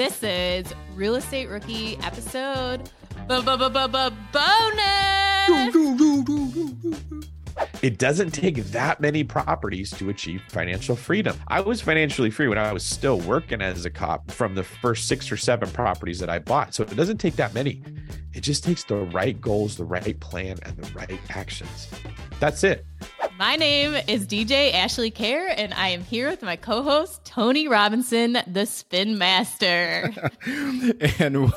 This is Real Estate Rookie episode bonus. It doesn't take that many properties to achieve financial freedom. I was financially free when I was still working as a cop from the first 6 or 7 properties that I bought. So it doesn't take that many. It just takes the right goals, the right plan, and the right actions. That's it. My name is DJ Ashley Kehr, and I am here with my co-host, Tony Robinson, the Spin Master. And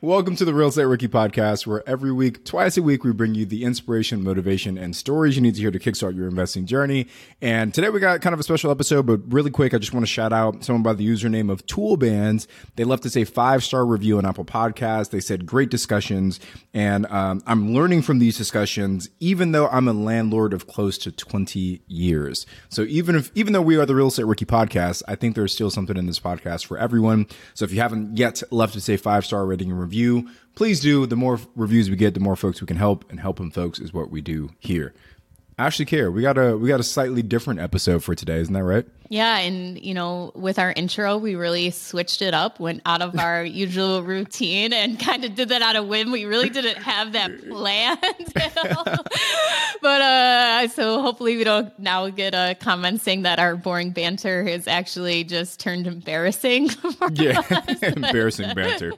welcome to the Real Estate Rookie Podcast, where every week, twice a week, we bring you the inspiration, motivation, and stories you need to hear to kickstart your investing journey. And today we got kind of a special episode, but really quick, I just want to shout out someone by the username of Toolbands. They left us a 5-star review on Apple Podcasts. They said, great discussions. And I'm learning from these discussions, even though I'm a landlord of close to 20 years. So even though we are the Real Estate Rookie Podcast, I think there's still something in this podcast for everyone. So if you haven't yet left us a 5-star rating and review, please do. The more reviews we get, the more folks we can help, and helping folks is what we do here. Ashley Kehr, we got a slightly different episode for today, isn't that right? Yeah, and you know, with our intro, we really switched it up, went out of our usual routine, and kind of did that out of whim. We really didn't have that planned at all. But so hopefully we don't now get a comment saying that our boring banter has actually just turned embarrassing. For us. Embarrassing banter.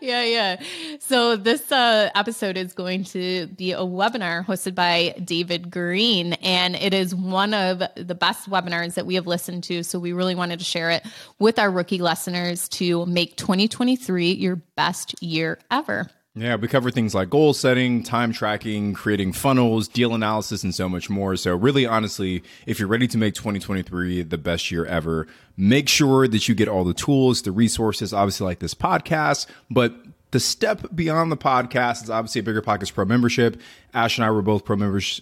Yeah. So this episode is going to be a webinar hosted by David Green, and it is one of the best webinars that we have listened to. So we really wanted to share it with our rookie listeners to make 2023 your best year ever. Yeah, we cover things like goal setting, time tracking, creating funnels, deal analysis, and so much more. So really, honestly, if you're ready to make 2023 the best year ever, make sure that you get all the tools, the resources, obviously like this podcast, but the step beyond the podcast is obviously a BiggerPockets Pro membership. Ash and I were both pro members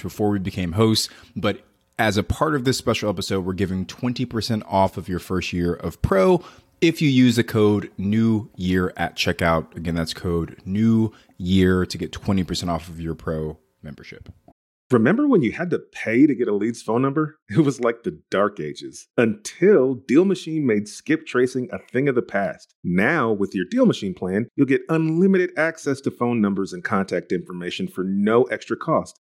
before we became hosts, but as a part of this special episode, we're giving 20% off of your first year of Pro if you use the code New Year at checkout. Again, that's code New Year to get 20% off of your Pro membership. Remember when you had to pay to get a lead's phone number? It was like the dark ages until Deal Machine made skip tracing a thing of the past. Now, with your Deal Machine plan, you'll get unlimited access to phone numbers and contact information for no extra cost.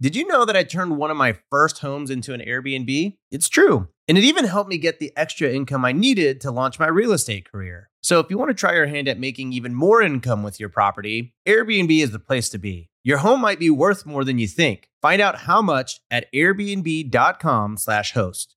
Did you know that I turned one of my first homes into an Airbnb? It's true. And it even helped me get the extra income I needed to launch my real estate career. So if you want to try your hand at making even more income with your property, Airbnb is the place to be. Your home might be worth more than you think. Find out how much at airbnb.com/host.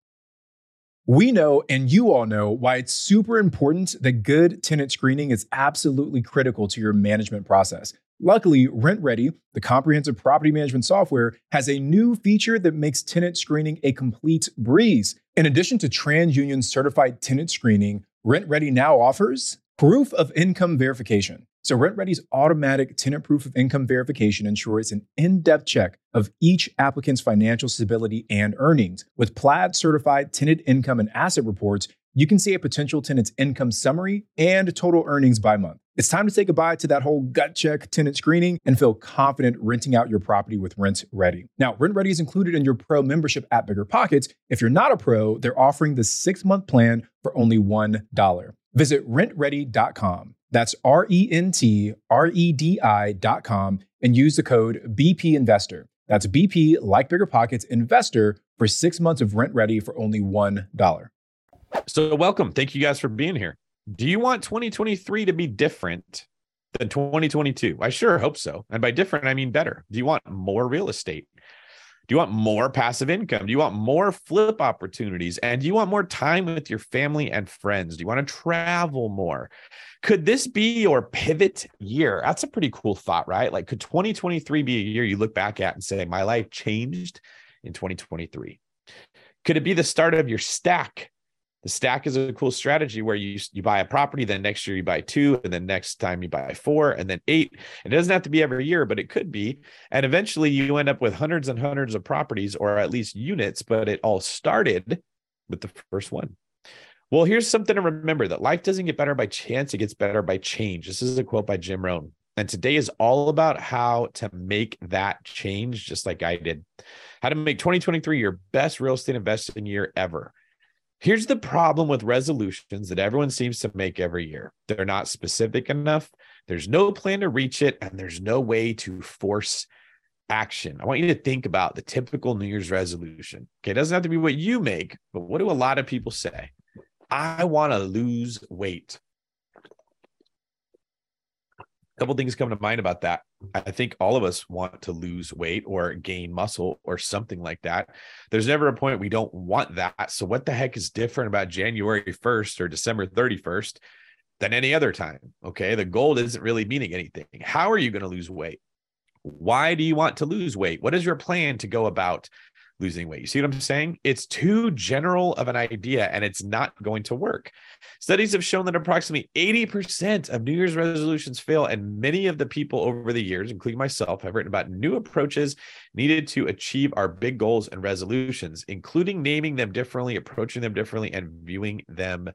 We know, and you all know, why it's super important that good tenant screening is absolutely critical to your management process. Luckily, RentReady, the comprehensive property management software, has a new feature that makes tenant screening a complete breeze. In addition to TransUnion certified tenant screening, RentReady now offers proof of income verification. So RentReady's automatic tenant proof of income verification ensures an in-depth check of each applicant's financial stability and earnings. With Plaid Certified tenant income and asset reports, you can see a potential tenant's income summary and total earnings by month. It's time to say goodbye to that whole gut check tenant screening and feel confident renting out your property with RentReady. Now, RentReady is included in your Pro membership at BiggerPockets. If you're not a Pro, they're offering the 6-month plan for only $1. Visit rentready.com. That's rentredi.com and use the code BP Investor. That's BP, like BiggerPockets, Investor for 6 months of RentReady for only $1. So welcome. Thank you guys for being here. Do you want 2023 to be different than 2022? I sure hope so. And by different, I mean better. Do you want more real estate? Do you want more passive income? Do you want more flip opportunities? And do you want more time with your family and friends? Do you want to travel more? Could this be your pivot year? That's a pretty cool thought, right? Like, could 2023 be a year you look back at and say, my life changed in 2023? Could it be the start of your stack? The stack is a cool strategy where you buy a property, then next year you buy two, and then next time you buy four, and then eight. It doesn't have to be every year, but it could be. And eventually you end up with hundreds and hundreds of properties, or at least units, but it all started with the first one. Well, here's something to remember, that life doesn't get better by chance. It gets better by change. This is a quote by Jim Rohn. And today is all about how to make that change, just like I did. How to make 2023 your best real estate investing year ever. Here's the problem with resolutions that everyone seems to make every year. They're not specific enough. There's no plan to reach it, and there's no way to force action. I want you to think about the typical New Year's resolution. Okay, it doesn't have to be what you make, but what do a lot of people say? I want to lose weight. A couple things come to mind about that. I think all of us want to lose weight or gain muscle or something like that. There's never a point we don't want that. So what the heck is different about January 1st or December 31st than any other time? Okay, the goal isn't really meaning anything. How are you going to lose weight? Why do you want to lose weight? What is your plan to go about losing weight? You see what I'm saying? It's too general of an idea, and it's not going to work. Studies have shown that approximately 80% of New Year's resolutions fail, and many of the people over the years, including myself, have written about new approaches needed to achieve our big goals and resolutions, including naming them differently, approaching them differently, and viewing them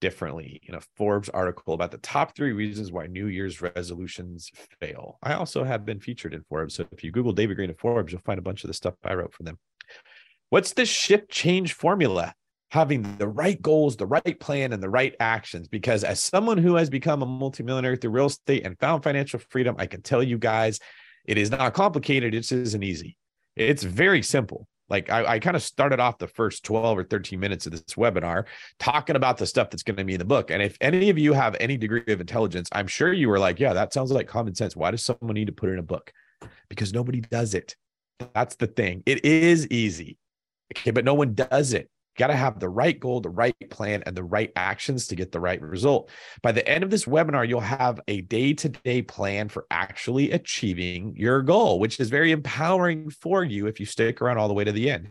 differently. In a Forbes article about the top 3 reasons why New Year's resolutions fail. I also have been featured in Forbes. So if you Google David Green and Forbes, you'll find a bunch of the stuff I wrote for them. What's the shift change formula? Having the right goals, the right plan, and the right actions. Because as someone who has become a multimillionaire through real estate and found financial freedom, I can tell you guys, it is not complicated. It just isn't easy. It's very simple. Like I kind of started off the first 12 or 13 minutes of this webinar talking about the stuff that's going to be in the book. And if any of you have any degree of intelligence, I'm sure you were like, yeah, that sounds like common sense. Why does someone need to put it in a book? Because nobody does it. That's the thing. It is easy. Okay, but no one does it. Got to have the right goal, the right plan, and the right actions to get the right result. By the end of this webinar, you'll have a day-to-day plan for actually achieving your goal, which is very empowering for you if you stick around all the way to the end.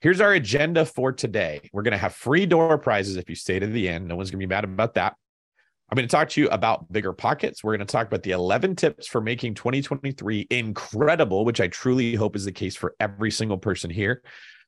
Here's our agenda for today. We're going to have free door prizes if you stay to the end. No one's going to be mad about that. I'm going to talk to you about BiggerPockets. We're going to talk about the 11 tips for making 2023 incredible, which I truly hope is the case for every single person here.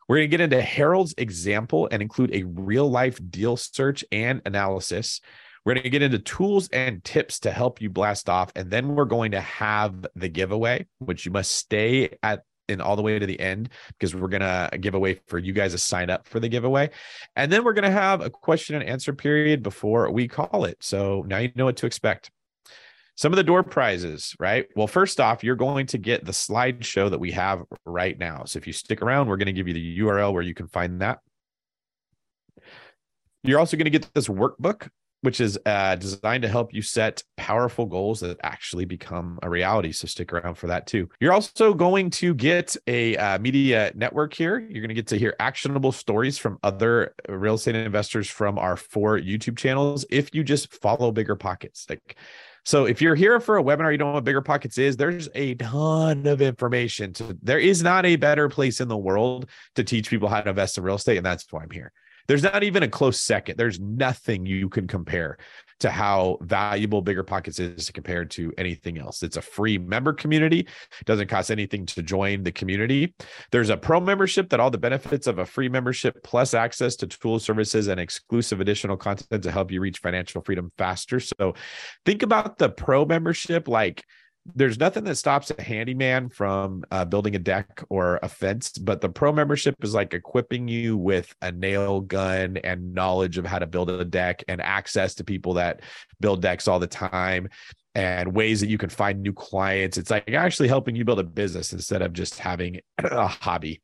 We're going to get into Harold's example and include a real-life deal search and analysis. We're going to get into tools and tips to help you blast off. And then we're going to have the giveaway, which you must stay at and all the way to the end, because we're going to give away for you guys to sign up for the giveaway. And then we're going to have a question and answer period before we call it. So now you know what to expect. Some of the door prizes, right? Well, first off, you're going to get the slideshow that we have right now. So if you stick around, we're going to give you the URL where you can find that. You're also going to get this workbook, which is designed to help you set powerful goals that actually become a reality. So stick around for that too. You're also going to get a media network here. You're going to get to hear actionable stories from other real estate investors from our 4 YouTube channels. If you just follow BiggerPockets, so if you're here for a webinar, you don't know what BiggerPockets is, there's a ton of information. There is not a better place in the world to teach people how to invest in real estate, and that's why I'm here. There's not even a close second. There's nothing you can compare to how valuable BiggerPockets is compared to anything else. It's a free member community. It doesn't cost anything to join the community. There's a pro membership that all the benefits of a free membership plus access to tools, services, and exclusive additional content to help you reach financial freedom faster. So think about the pro membership like there's nothing that stops a handyman from building a deck or a fence, but the pro membership is like equipping you with a nail gun and knowledge of how to build a deck and access to people that build decks all the time and ways that you can find new clients. It's like actually helping you build a business instead of just having a hobby.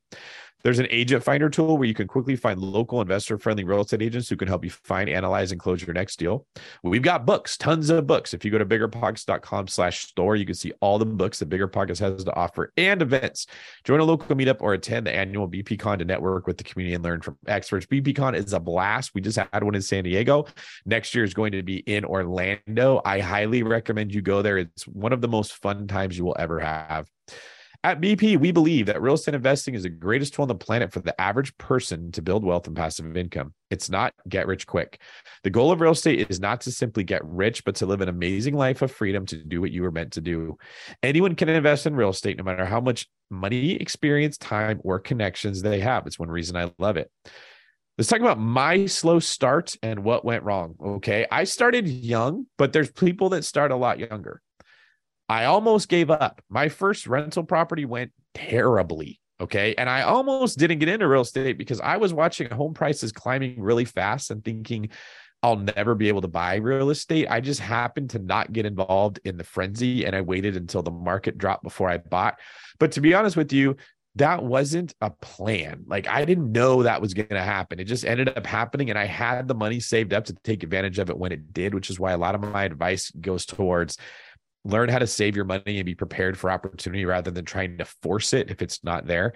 There's an agent finder tool where you can quickly find local investor-friendly real estate agents who can help you find, analyze, and close your next deal. We've got books, tons of books. If you go to biggerpockets.com/store, you can see all the books that BiggerPockets has to offer and events. Join a local meetup or attend the annual BPCon to network with the community and learn from experts. BPCon is a blast. We just had one in San Diego. Next year is going to be in Orlando. I highly recommend you go there. It's one of the most fun times you will ever have. At BP, we believe that real estate investing is the greatest tool on the planet for the average person to build wealth and passive income. It's not get rich quick. The goal of real estate is not to simply get rich, but to live an amazing life of freedom to do what you were meant to do. Anyone can invest in real estate, no matter how much money, experience, time, or connections they have. It's one reason I love it. Let's talk about my slow start and what went wrong. Okay. I started young, but there's people that start a lot younger. I almost gave up. My first rental property went terribly, okay? And I almost didn't get into real estate because I was watching home prices climbing really fast and thinking I'll never be able to buy real estate. I just happened to not get involved in the frenzy, and I waited until the market dropped before I bought. But to be honest with you, that wasn't a plan. Like, I didn't know that was going to happen. It just ended up happening, and I had the money saved up to take advantage of it when it did, which is why a lot of my advice goes towards learn how to save your money and be prepared for opportunity rather than trying to force it if it's not there.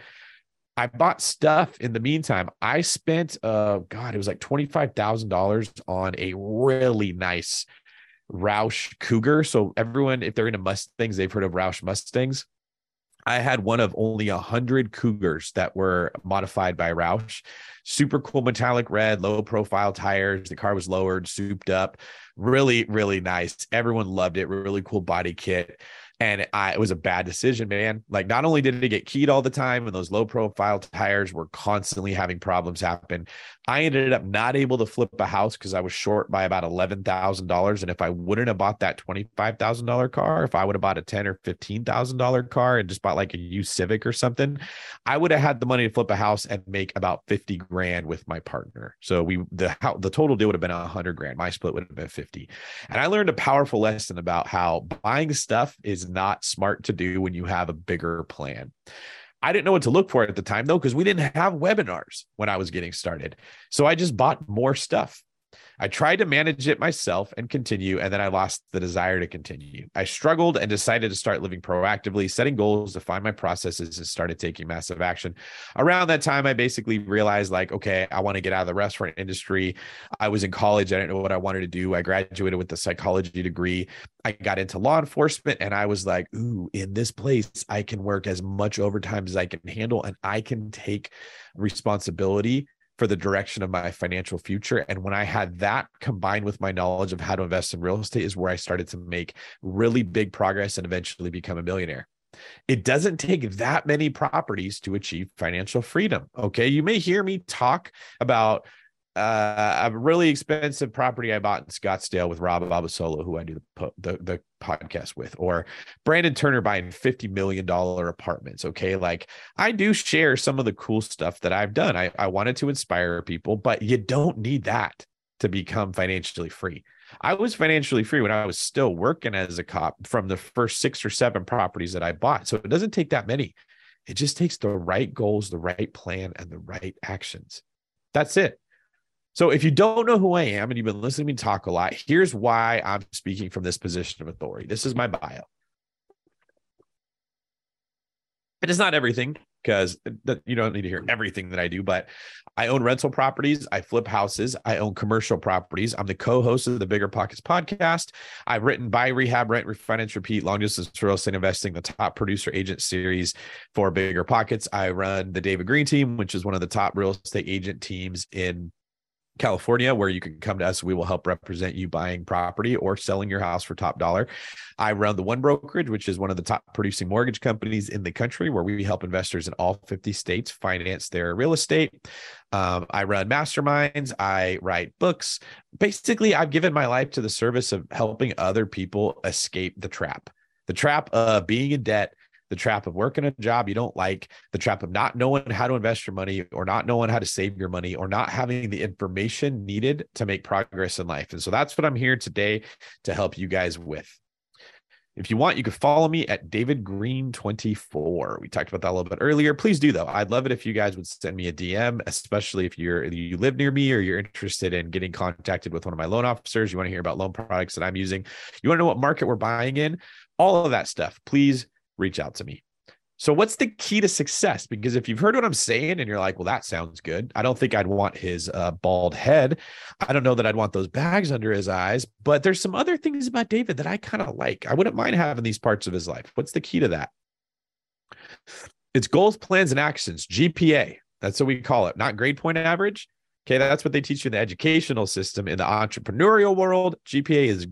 I bought stuff in the meantime. I spent, it was like $25,000 on a really nice Roush Cougar. So everyone, if they're into Mustangs, they've heard of Roush Mustangs. I had one of only 100 Cougars that were modified by Roush. Super cool metallic red, low profile tires. The car was lowered, souped up. Really, really nice. Everyone loved it. Really cool body kit. And it was a bad decision, man. Like, not only did it get keyed all the time and those low profile tires were constantly having problems happen, I ended up not able to flip a house because I was short by about $11,000. And if I wouldn't have bought that $25,000 car, if I would have bought a $10,000 or $15,000 car and just bought like a used Civic or something, I would have had the money to flip a house and make about 50 grand with my partner. So the total deal would have been 100 grand. My split would have been 50. And I learned a powerful lesson about how buying stuff is not smart to do when you have a bigger plan. I didn't know what to look for at the time though, because we didn't have webinars when I was getting started. So I just bought more stuff. I tried to manage it myself and continue, and then I lost the desire to continue. I struggled and decided to start living proactively, setting goals, define my processes, and started taking massive action. Around that time, I basically realized, like, okay, I want to get out of the restaurant industry. I was in college. I didn't know what I wanted to do. I graduated with a psychology degree. I got into law enforcement, and I was like, ooh, in this place, I can work as much overtime as I can handle, and I can take responsibility for the direction of my financial future. And when I had that combined with my knowledge of how to invest in real estate is where I started to make really big progress and eventually become a millionaire. It doesn't take that many properties to achieve financial freedom. Okay. You may hear me talk about a really expensive property I bought in Scottsdale with Rob Abasolo, who I do the podcast with, or Brandon Turner buying $50 million apartments. Okay. Like, I do share some of the cool stuff that I've done. I wanted to inspire people, but you don't need that to become financially free. I was financially free when I was still working as a cop from the first 6 or 7 properties that I bought. So it doesn't take that many. It just takes the right goals, the right plan, and the right actions. That's it. So if you don't know who I am and you've been listening to me talk a lot, here's why I'm speaking from this position of authority. This is my bio. It is not everything, because you don't need to hear everything that I do, but I own rental properties. I flip houses. I own commercial properties. I'm the co-host of the BiggerPockets podcast. I've written Buy, Rehab, Rent, Refinance, Repeat, Long Distance Real Estate Investing, the top producer agent series for BiggerPockets. I run the David Green team, which is one of the top real estate agent teams in California, where you can come to us. We will help represent you buying property or selling your house for top dollar. I run the One Brokerage, which is one of the top producing mortgage companies in the country, where we help investors in all 50 states finance their real estate. I run masterminds. I write books. Basically, I've given my life to the service of helping other people escape the trap of being in debt, the trap of working a job you don't like, the trap of not knowing how to invest your money or not knowing how to save your money or not having the information needed to make progress in life. And so that's what I'm here today to help you guys with. If you want, you could follow me at David Green 24. We talked about that a little bit earlier. Please do, though. I'd love it if you guys would send me a DM, especially if you live near me or you're interested in getting contacted with one of my loan officers. You want to hear about loan products that I'm using. You want to know what market we're buying in, all of that stuff. Please reach out to me. So what's the key to success? Because if you've heard what I'm saying and you're like, well, that sounds good. I don't think I'd want his bald head. I don't know that I'd want those bags under his eyes, but there's some other things about David that I kind of like. I wouldn't mind having these parts of his life. What's the key to that? It's goals, plans, and actions, GPA. That's what we call it, not grade point average. Okay, that's what they teach you in the educational system. In the entrepreneurial world, GPA is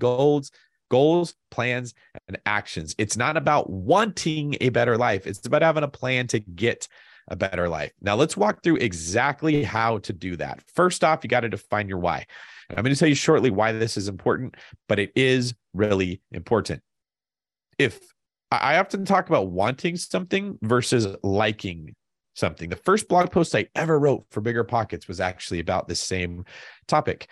goals, plans, and actions. It's not about wanting a better life. It's about having a plan to get a better life. Now let's walk through exactly how to do that. First off, you got to define your why. And I'm going to tell you shortly why this is important, but it is really important. If I often talk about wanting something versus liking something. The first blog post I ever wrote for BiggerPockets was actually about this same topic.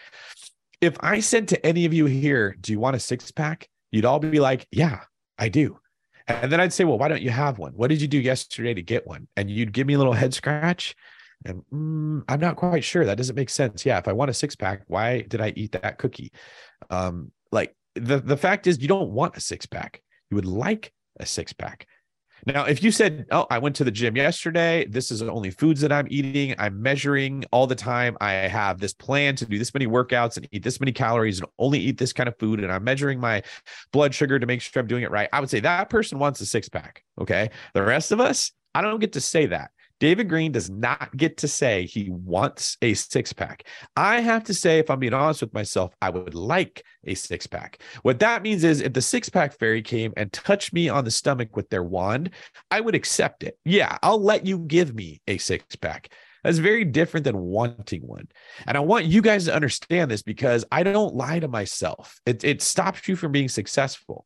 If I said to any of you here, do you want a 6-pack? You'd all be like, yeah, I do. And then I'd say, well, why don't you have one? What did you do yesterday to get one? And you'd give me a little head scratch. And I'm not quite sure. That doesn't make sense. Yeah. If I want a 6-pack, why did I eat that cookie? Like the fact is you don't want a 6-pack. You would like a 6-pack. Now, if you said, oh, I went to the gym yesterday, this is the only foods that I'm eating, I'm measuring all the time, I have this plan to do this many workouts and eat this many calories and only eat this kind of food, and I'm measuring my blood sugar to make sure I'm doing it right, I would say that person wants a 6-pack, okay? The rest of us, I don't get to say that. David Green does not get to say he wants a 6-pack. I have to say, if I'm being honest with myself, I would like a 6-pack. What that means is if the 6-pack fairy came and touched me on the stomach with their wand, I would accept it. Yeah, I'll let you give me a 6-pack. That's very different than wanting one. And I want you guys to understand this because I don't lie to myself. It stops you from being successful.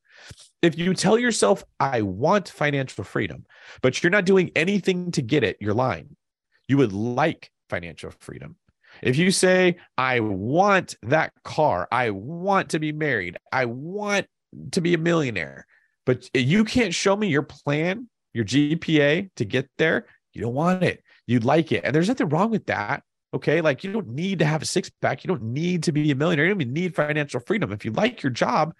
If you tell yourself, I want financial freedom, but you're not doing anything to get it, you're lying. You would like financial freedom. If you say, I want that car, I want to be married, I want to be a millionaire, but you can't show me your plan, your GPA to get there, you don't want it. You'd like it. And there's nothing wrong with that. Okay. Like you don't need to have a 6-pack. You don't need to be a millionaire. You don't even need financial freedom. If you like your job,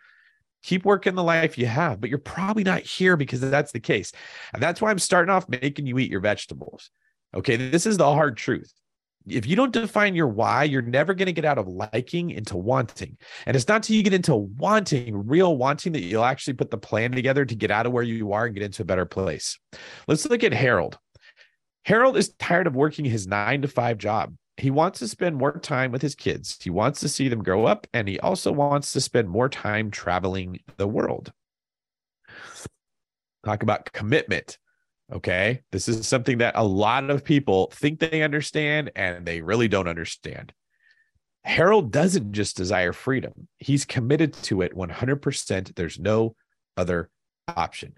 keep working the life you have, but you're probably not here because that's the case. And that's why I'm starting off making you eat your vegetables. Okay. This is the hard truth. If you don't define your why, you're never going to get out of liking into wanting. And it's not till you get into wanting, real wanting, that you'll actually put the plan together to get out of where you are and get into a better place. Let's look at Harold. Harold is tired of working his 9-to-5 job. He wants to spend more time with his kids. He wants to see them grow up, and he also wants to spend more time traveling the world. Talk about commitment, okay? This is something that a lot of people think they understand, and they really don't understand. Harold doesn't just desire freedom. He's committed to it 100%. There's no other option.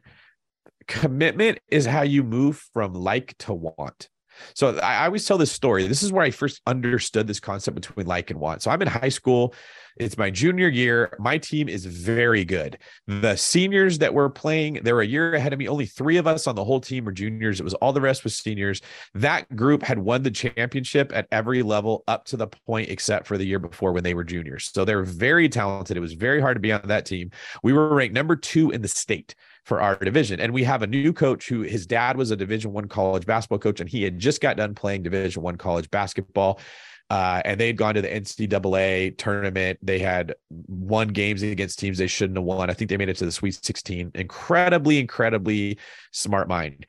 Commitment is how you move from like to want. So I always tell this story. This is where I first understood this concept between like and want. So I'm in high school. It's my junior year. My team is very good. The seniors that were playing, they were a year ahead of me. Only 3 of us on the whole team were juniors. It was all the rest was seniors. That group had won the championship at every level up to the point, except for the year before when they were juniors. So they're very talented. It was very hard to be on that team. We were ranked number 2 in the state for our division. And we have a new coach who his dad was a Division I college basketball coach, and he had just got done playing Division I college basketball. And they'd gone to the NCAA tournament. They had won games against teams they shouldn't have won. I think they made it to the Sweet 16. Incredibly, incredibly smart mind.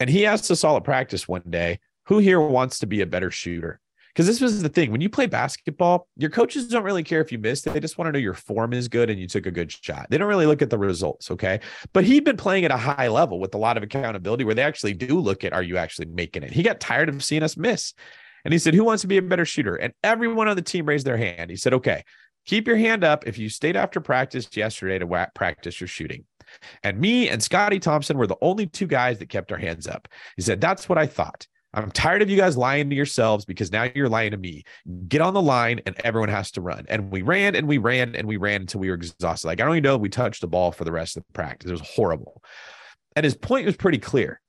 And he asked us all at practice one day, who here wants to be a better shooter? Because this was the thing. When you play basketball, your coaches don't really care if you missed it. They just want to know your form is good and you took a good shot. They don't really look at the results, okay? But he'd been playing at a high level with a lot of accountability where they actually do look at, are you actually making it? He got tired of seeing us miss. And he said, who wants to be a better shooter? And everyone on the team raised their hand. He said, okay, keep your hand up if you stayed after practice yesterday to practice your shooting. And me and Scotty Thompson were the only 2 guys that kept our hands up. He said, that's what I thought. I'm tired of you guys lying to yourselves because now you're lying to me. Get on the line and everyone has to run. And we ran and we ran and we ran until we were exhausted. Like, I don't even know if we touched the ball for the rest of the practice. It was horrible. And his point was pretty clear.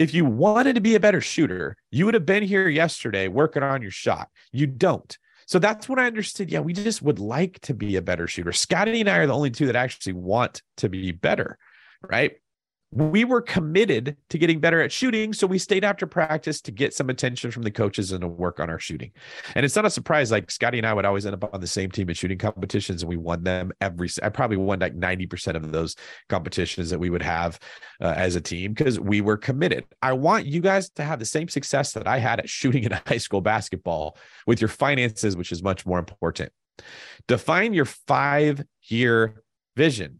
If you wanted to be a better shooter, you would have been here yesterday working on your shot. You don't. So that's when I understood, yeah, we just would like to be a better shooter. Scotty and I are the only two that actually want to be better, right? We were committed to getting better at shooting, so we stayed after practice to get some attention from the coaches and to work on our shooting. And it's not a surprise, like Scotty and I would always end up on the same team in shooting competitions, and we won them every. I probably won like 90% of those competitions that we would have as a team because we were committed. I want you guys to have the same success that I had at shooting in high school basketball with your finances, which is much more important. Define your 5-year vision.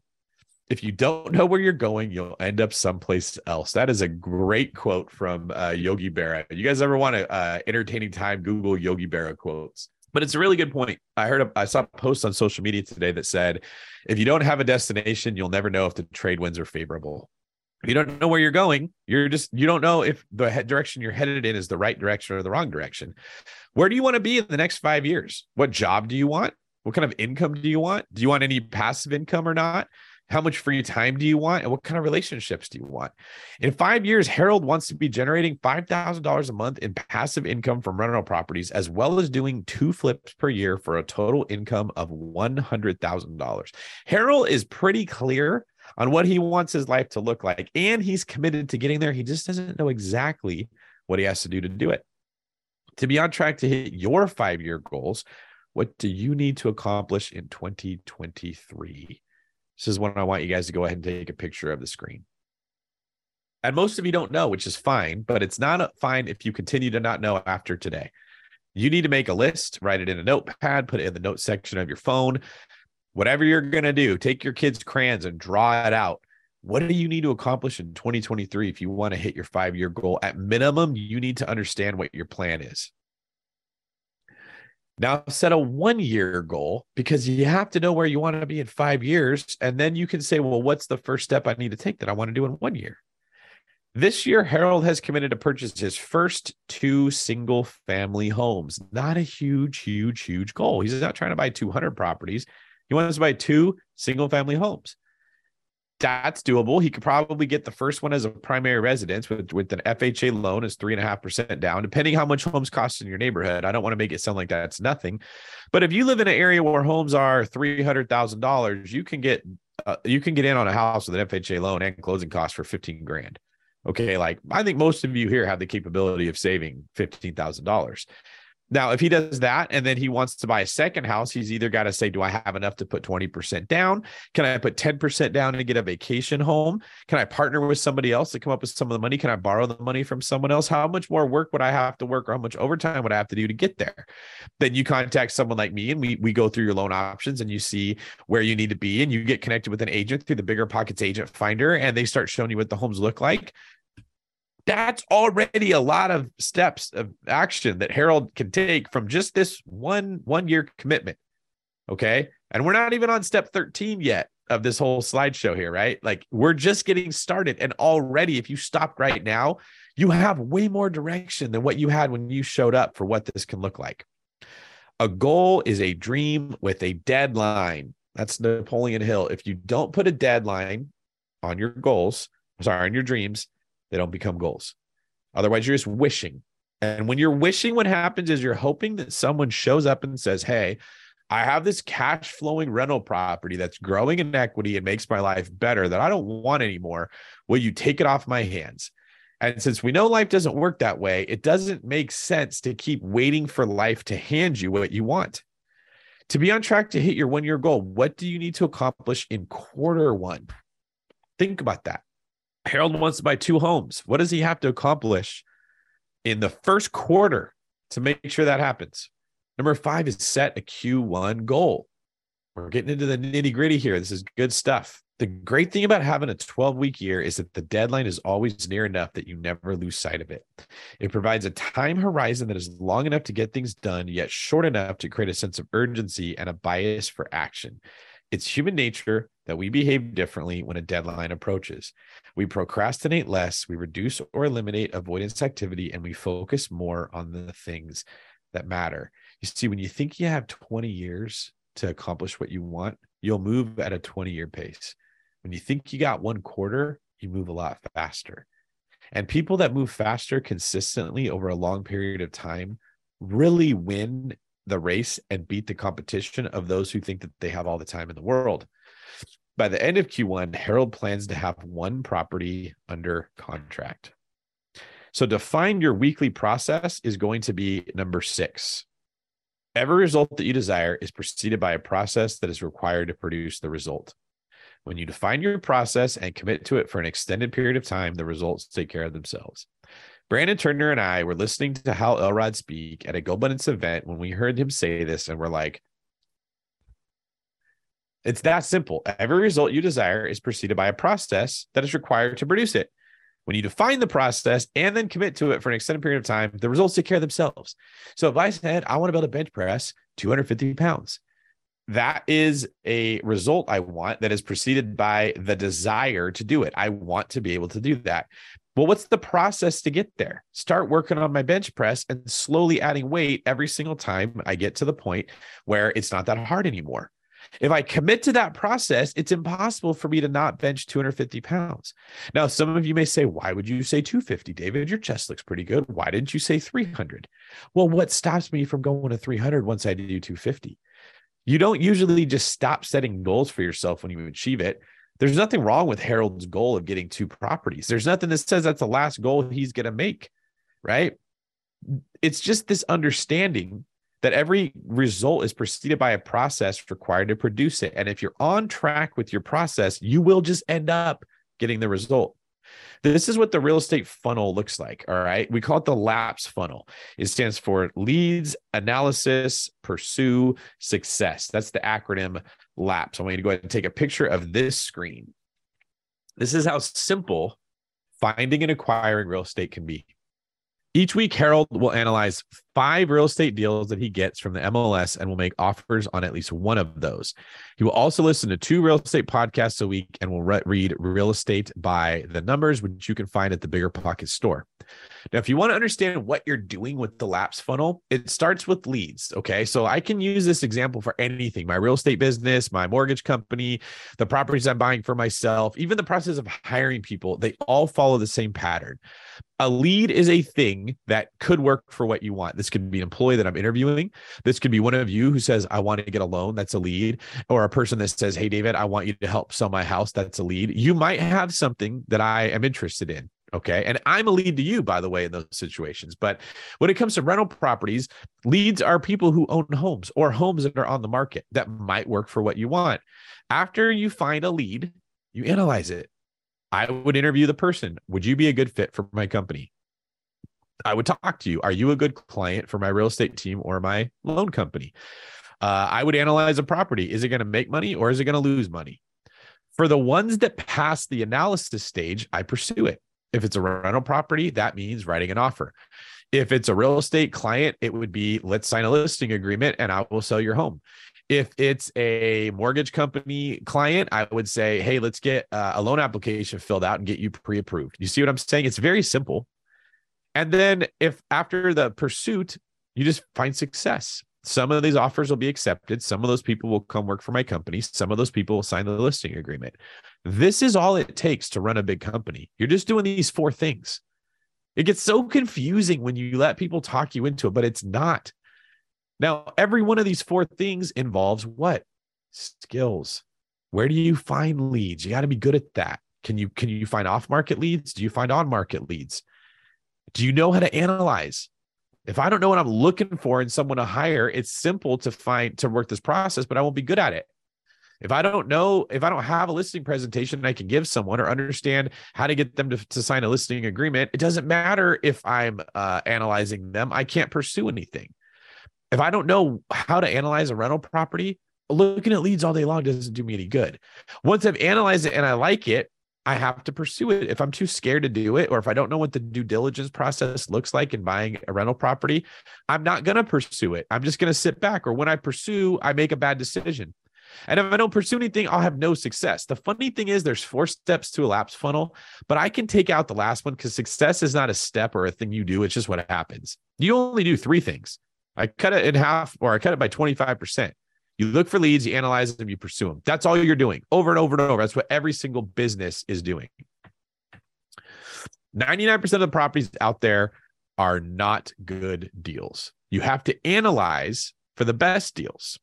If you don't know where you're going, you'll end up someplace else. That is a great quote from Yogi Berra. You guys ever want to entertaining time, Google Yogi Berra quotes. But it's a really good point. I saw a post on social media today that said, if you don't have a destination, you'll never know if the trade winds are favorable. If you don't know where you're going, you don't know if the direction you're headed in is the right direction or the wrong direction. Where do you want to be in the next 5 years? What job do you want? What kind of income do you want? Do you want any passive income or not? How much free time do you want? And what kind of relationships do you want? In 5 years, Harold wants to be generating $5,000 a month in passive income from rental properties, as well as doing 2 flips per year for a total income of $100,000. Harold is pretty clear on what he wants his life to look like, and he's committed to getting there. He just doesn't know exactly what he has to do it. To be on track to hit your 5-year goals, what do you need to accomplish in 2023? This is one I want you guys to go ahead and take a picture of the screen. And most of you don't know, which is fine, but it's not fine if you continue to not know after today. You need to make a list, write it in a notepad, put it in the note section of your phone. Whatever you're going to do, take your kids' crayons and draw it out. What do you need to accomplish in 2023 if you want to hit your 5-year goal? At minimum, you need to understand what your plan is. Now set a 1-year goal because you have to know where you want to be in 5 years. And then you can say, well, what's the first step I need to take that I want to do in 1 year? This year, Harold has committed to purchase his first 2 single family homes. Not a huge goal. He's not trying to buy 200 properties. He wants to buy 2 single family homes. That's doable. He could probably get the first one as a primary residence with an FHA loan is 3.5% down, depending how much homes cost in your neighborhood. I don't want to make it sound like that's nothing, but if you live in an area where homes are $300,000, you can get in on a house with an FHA loan and closing costs for $15,000. Okay, like I think most of you here have the capability of saving $15,000. Now, if he does that and then he wants to buy a second house, he's either got to say, do I have enough to put 20% down? Can I put 10% down and get a vacation home? Can I partner with somebody else to come up with some of the money? Can I borrow the money from someone else? How much more work would I have to work or how much overtime would I have to do to get there? Then you contact someone like me and we go through your loan options and you see where you need to be and you get connected with an agent through the BiggerPockets agent finder and they start showing you what the homes look like. That's already a lot of steps of action that Harold can take from just this one-year commitment, okay? And we're not even on step 13 yet of this whole slideshow here, right? Like, we're just getting started. And already, if you stopped right now, you have way more direction than what you had when you showed up for what this can look like. A goal is a dream with a deadline. That's Napoleon Hill. If you don't put a deadline on your goals, sorry, on your dreams, they don't become goals. Otherwise, you're just wishing. And when you're wishing, what happens is you're hoping that someone shows up and says, hey, I have this cash flowing rental property that's growing in equity and makes my life better that I don't want anymore. Will you take it off my hands? And since we know life doesn't work that way, it doesn't make sense to keep waiting for life to hand you what you want. To be on track to hit your 1-year goal, what do you need to accomplish in Q1? Think about that. Harold wants to buy 2 homes. What does he have to accomplish in the first quarter to make sure that happens? Number 5 is set a Q1 goal. We're getting into the nitty-gritty here. This is good stuff. The great thing about having a 12-week year is that the deadline is always near enough that you never lose sight of it. It provides a time horizon that is long enough to get things done, yet short enough to create a sense of urgency and a bias for action. It's human nature that we behave differently when a deadline approaches. We procrastinate less, we reduce or eliminate avoidance activity, and we focus more on the things that matter. You see, when you think you have 20 years to accomplish what you want, you'll move at a 20-year pace. When you think you got 1 quarter, you move a lot faster. And people that move faster consistently over a long period of time really win the race and beat the competition of those who think that they have all the time in the world. By the end of Q1, Harold plans to have 1 property under contract. So define your weekly process is going to be number 6. Every result that you desire is preceded by a process that is required to produce the result. When you define your process and commit to it for an extended period of time, the results take care of themselves. Brandon Turner and I were listening to Hal Elrod speak at a GoBundance event when we heard him say this, and we're like, it's that simple. Every result you desire is preceded by a process that is required to produce it. When you define the process and then commit to it for an extended period of time, the results take care of themselves. So if I said, I want to build a bench press, 250 pounds, that is a result I want that is preceded by the desire to do it. I want to be able to do that. Well, what's the process to get there? Start working on my bench press and slowly adding weight every single time I get to the point where it's not that hard anymore. If I commit to that process, it's impossible for me to not bench 250 pounds. Now, some of you may say, why would you say 250, David? Your chest looks pretty good. Why didn't you say 300? Well, what stops me from going to 300 once I do 250? You don't usually just stop setting goals for yourself when you achieve it. There's nothing wrong with Harold's goal of getting 2 properties. There's nothing that says that's the last goal he's going to make, right? It's just this understanding that every result is preceded by a process required to produce it. And if you're on track with your process, you will just end up getting the result. This is what the real estate funnel looks like, all right? We call it the LAPS funnel. It stands for Leads, Analysis, Pursue, Success. That's the acronym LAPS. I want you to go ahead and take a picture of this screen. This is how simple finding and acquiring real estate can be. Each week, Harold will analyze 5 real estate deals that he gets from the MLS and will make offers on at least 1 of those. He will also listen to 2 real estate podcasts a week and will read Real Estate by the Numbers, which you can find at the BiggerPockets store. Now, if you want to understand what you're doing with the LAPS funnel, it starts with leads, okay? So I can use this example for anything, my real estate business, my mortgage company, the properties I'm buying for myself, even the process of hiring people, they all follow the same pattern. A lead is a thing that could work for what you want. This could be an employee that I'm interviewing. This could be one of you who says, I want to get a loan. That's a lead. Or a person that says, hey, David, I want you to help sell my house. That's a lead. You might have something that I am interested in. Okay. And I'm a lead to you, by the way, in those situations. But when it comes to rental properties, leads are people who own homes or homes that are on the market that might work for what you want. After you find a lead, you analyze it. I would interview the person. Would you be a good fit for my company? I would talk to you. Are you a good client for my real estate team or my loan company? I would analyze a property. Is it going to make money or is it going to lose money? For the ones that pass the analysis stage, I pursue it. If it's a rental property, that means writing an offer. If it's a real estate client, it would be, let's sign a listing agreement and I will sell your home. If it's a mortgage company client, I would say, hey, let's get a loan application filled out and get you pre-approved. You see what I'm saying? It's very simple. And then if after the pursuit, you just find success, some of these offers will be accepted. Some of those people will come work for my company. Some of those people will sign the listing agreement. This is all it takes to run a big company. You're just doing these 4 things. It gets so confusing when you let people talk you into it, but it's not. Now, every one of these 4 things involves what? Skills. Where do you find leads? You got to be good at that. Can you find off-market leads? Do you find on-market leads? Do you know how to analyze? If I don't know what I'm looking for in someone to hire, it's simple to work this process, but I won't be good at it. If I don't have a listing presentation I can give someone or understand how to get them to sign a listing agreement, it doesn't matter if I'm analyzing them. I can't pursue anything. If I don't know how to analyze a rental property, looking at leads all day long doesn't do me any good. Once I've analyzed it and I like it, I have to pursue it. If I'm too scared to do it, or if I don't know what the due diligence process looks like in buying a rental property, I'm not going to pursue it. I'm just going to sit back. Or when I pursue, I make a bad decision. And if I don't pursue anything, I'll have no success. The funny thing is there's 4 steps to a LAPS funnel, but I can take out the last one because success is not a step or a thing you do. It's just what happens. You only do 3 things. I cut it in half, or I cut it by 25%. You look for leads, you analyze them, you pursue them. That's all you're doing over and over and over. That's what every single business is doing. 99% of the properties out there are not good deals. You have to analyze for the best deals.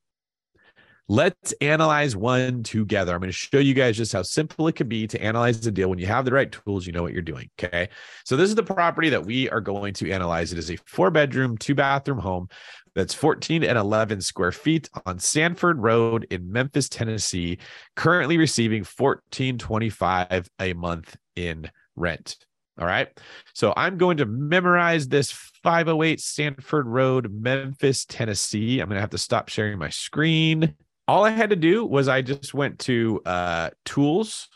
Let's analyze one together. I'm going to show you guys just how simple it can be to analyze the deal. When you have the right tools, you know what you're doing. Okay. So this is the property that we are going to analyze. It is a 4-bedroom, 2-bathroom home that's 14 and 11 square feet on Sanford Road in Memphis, Tennessee, currently receiving $1,425 a month in rent. All right. So I'm going to memorize this 508 Sanford Road, Memphis, Tennessee. I'm going to have to stop sharing my screen. All I had to do was I just went to tools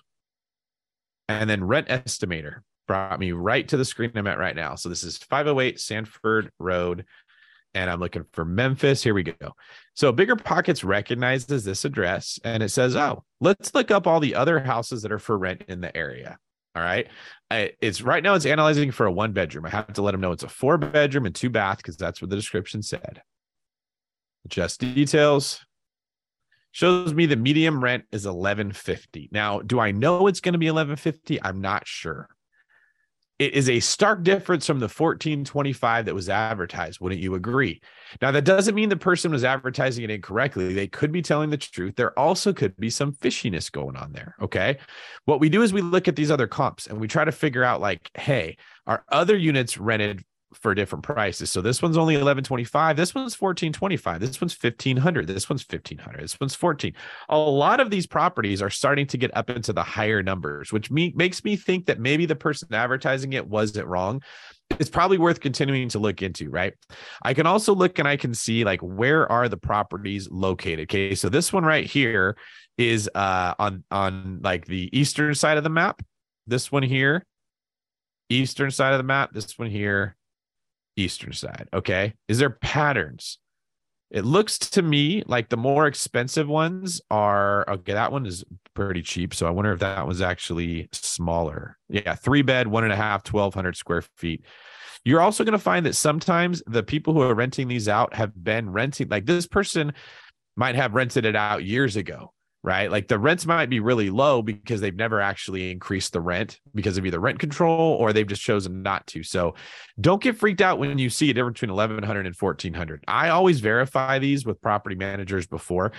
and then rent estimator brought me right to the screen I'm at right now. So this is 508 Sanford Road and I'm looking for Memphis. Here we go. So BiggerPockets recognizes this address and it says, oh, let's look up all the other houses that are for rent in the area. All right. It's right now it's analyzing for a 1-bedroom. I have to let them know it's a 4-bedroom and 2-bath because that's what the description said. Adjust details. Shows me the medium rent is $1,150. Now, do I know it's going to be $1,150? I'm not sure. It is a stark difference from the $1,425 that was advertised. Wouldn't you agree? Now, that doesn't mean the person was advertising it incorrectly. They could be telling the truth. There also could be some fishiness going on there. Okay. What we do is we look at these other comps and we try to figure out like, hey, are other units rented for different prices? So this one's only $1,125. This one's $1,425. This one's $1,500. This one's $1,500. This one's $1,400. A lot of these properties are starting to get up into the higher numbers, which makes me think that maybe the person advertising it wasn't wrong. It's probably worth continuing to look into, right? I can also look and I can see like, where are the properties located? Okay. So this one right here is on like the eastern side of the map. This one here, eastern side of the map. This one here, eastern side. Okay. Is there patterns? It looks to me like the more expensive ones are, okay, that one is pretty cheap. So I wonder if that one's actually smaller. Yeah. 3-bed, 1.5, 1,200 square feet. You're also going to find that sometimes the people who are renting these out have been renting, like this person might have rented it out years ago, right? Like the rents might be really low because they've never actually increased the rent because of either rent control or they've just chosen not to. So don't get freaked out when you see a difference between $1,100 and $1,400. I always verify these with property managers before,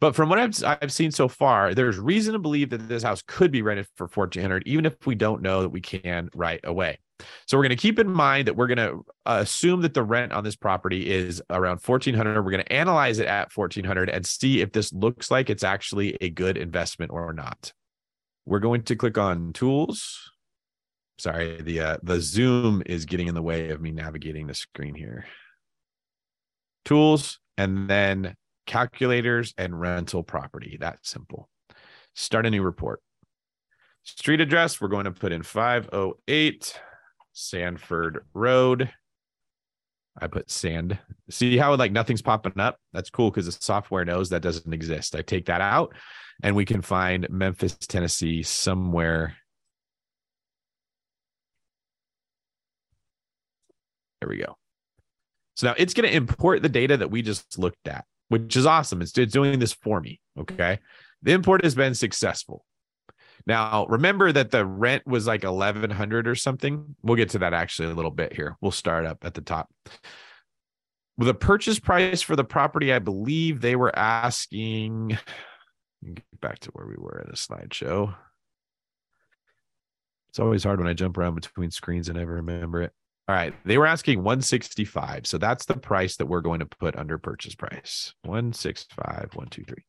but from what I've seen so far, there's reason to believe that this house could be rented for $1,400, even if we don't know that we can right away. So we're going to keep in mind that we're going to assume that the rent on this property is around $1,400. We're going to analyze it at $1,400 and see if this looks like it's actually a good investment or not. We're going to click on tools. Sorry, the Zoom is getting in the way of me navigating the screen here. Tools and then calculators and rental property. That simple. Start a new report. Street address. We're going to put in 508. Sanford Road. I put sand. See how like nothing's popping up? That's cool because the software knows that doesn't exist. I take that out and we can find Memphis, Tennessee somewhere. There we go. So now it's going to import the data that we just looked at, which is awesome. It's doing this for me. Okay. The import has been successful. Now, remember that the rent was like $1,100 or something. We'll get to that actually a little bit here. We'll start up at the top. Well, the purchase price for the property, I believe they were asking, let me get back to where we were in the slideshow. It's always hard when I jump around between screens and never remember it. All right. They were asking $165. So that's the price that we're going to put under purchase price. 165, 123.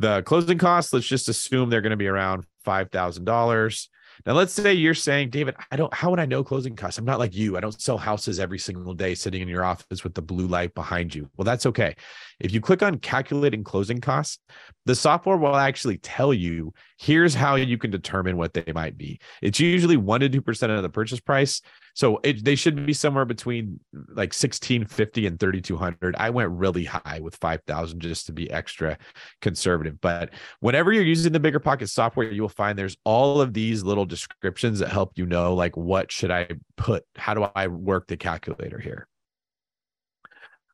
The closing costs, let's just assume they're going to be around $5,000. Now, let's say you're saying, David, how would I know closing costs? I'm not like you. I don't sell houses every single day sitting in your office with the blue light behind you. Well, that's okay. If you click on calculating closing costs, the software will actually tell you, here's how you can determine what they might be. It's usually 1 to 2% of the purchase price. So they should be somewhere between like 1,650 and 3,200. I went really high with 5,000 just to be extra conservative. But whenever you're using the BiggerPockets software, you will find there's all of these little descriptions that help you know, like, what should I put? How do I work the calculator here?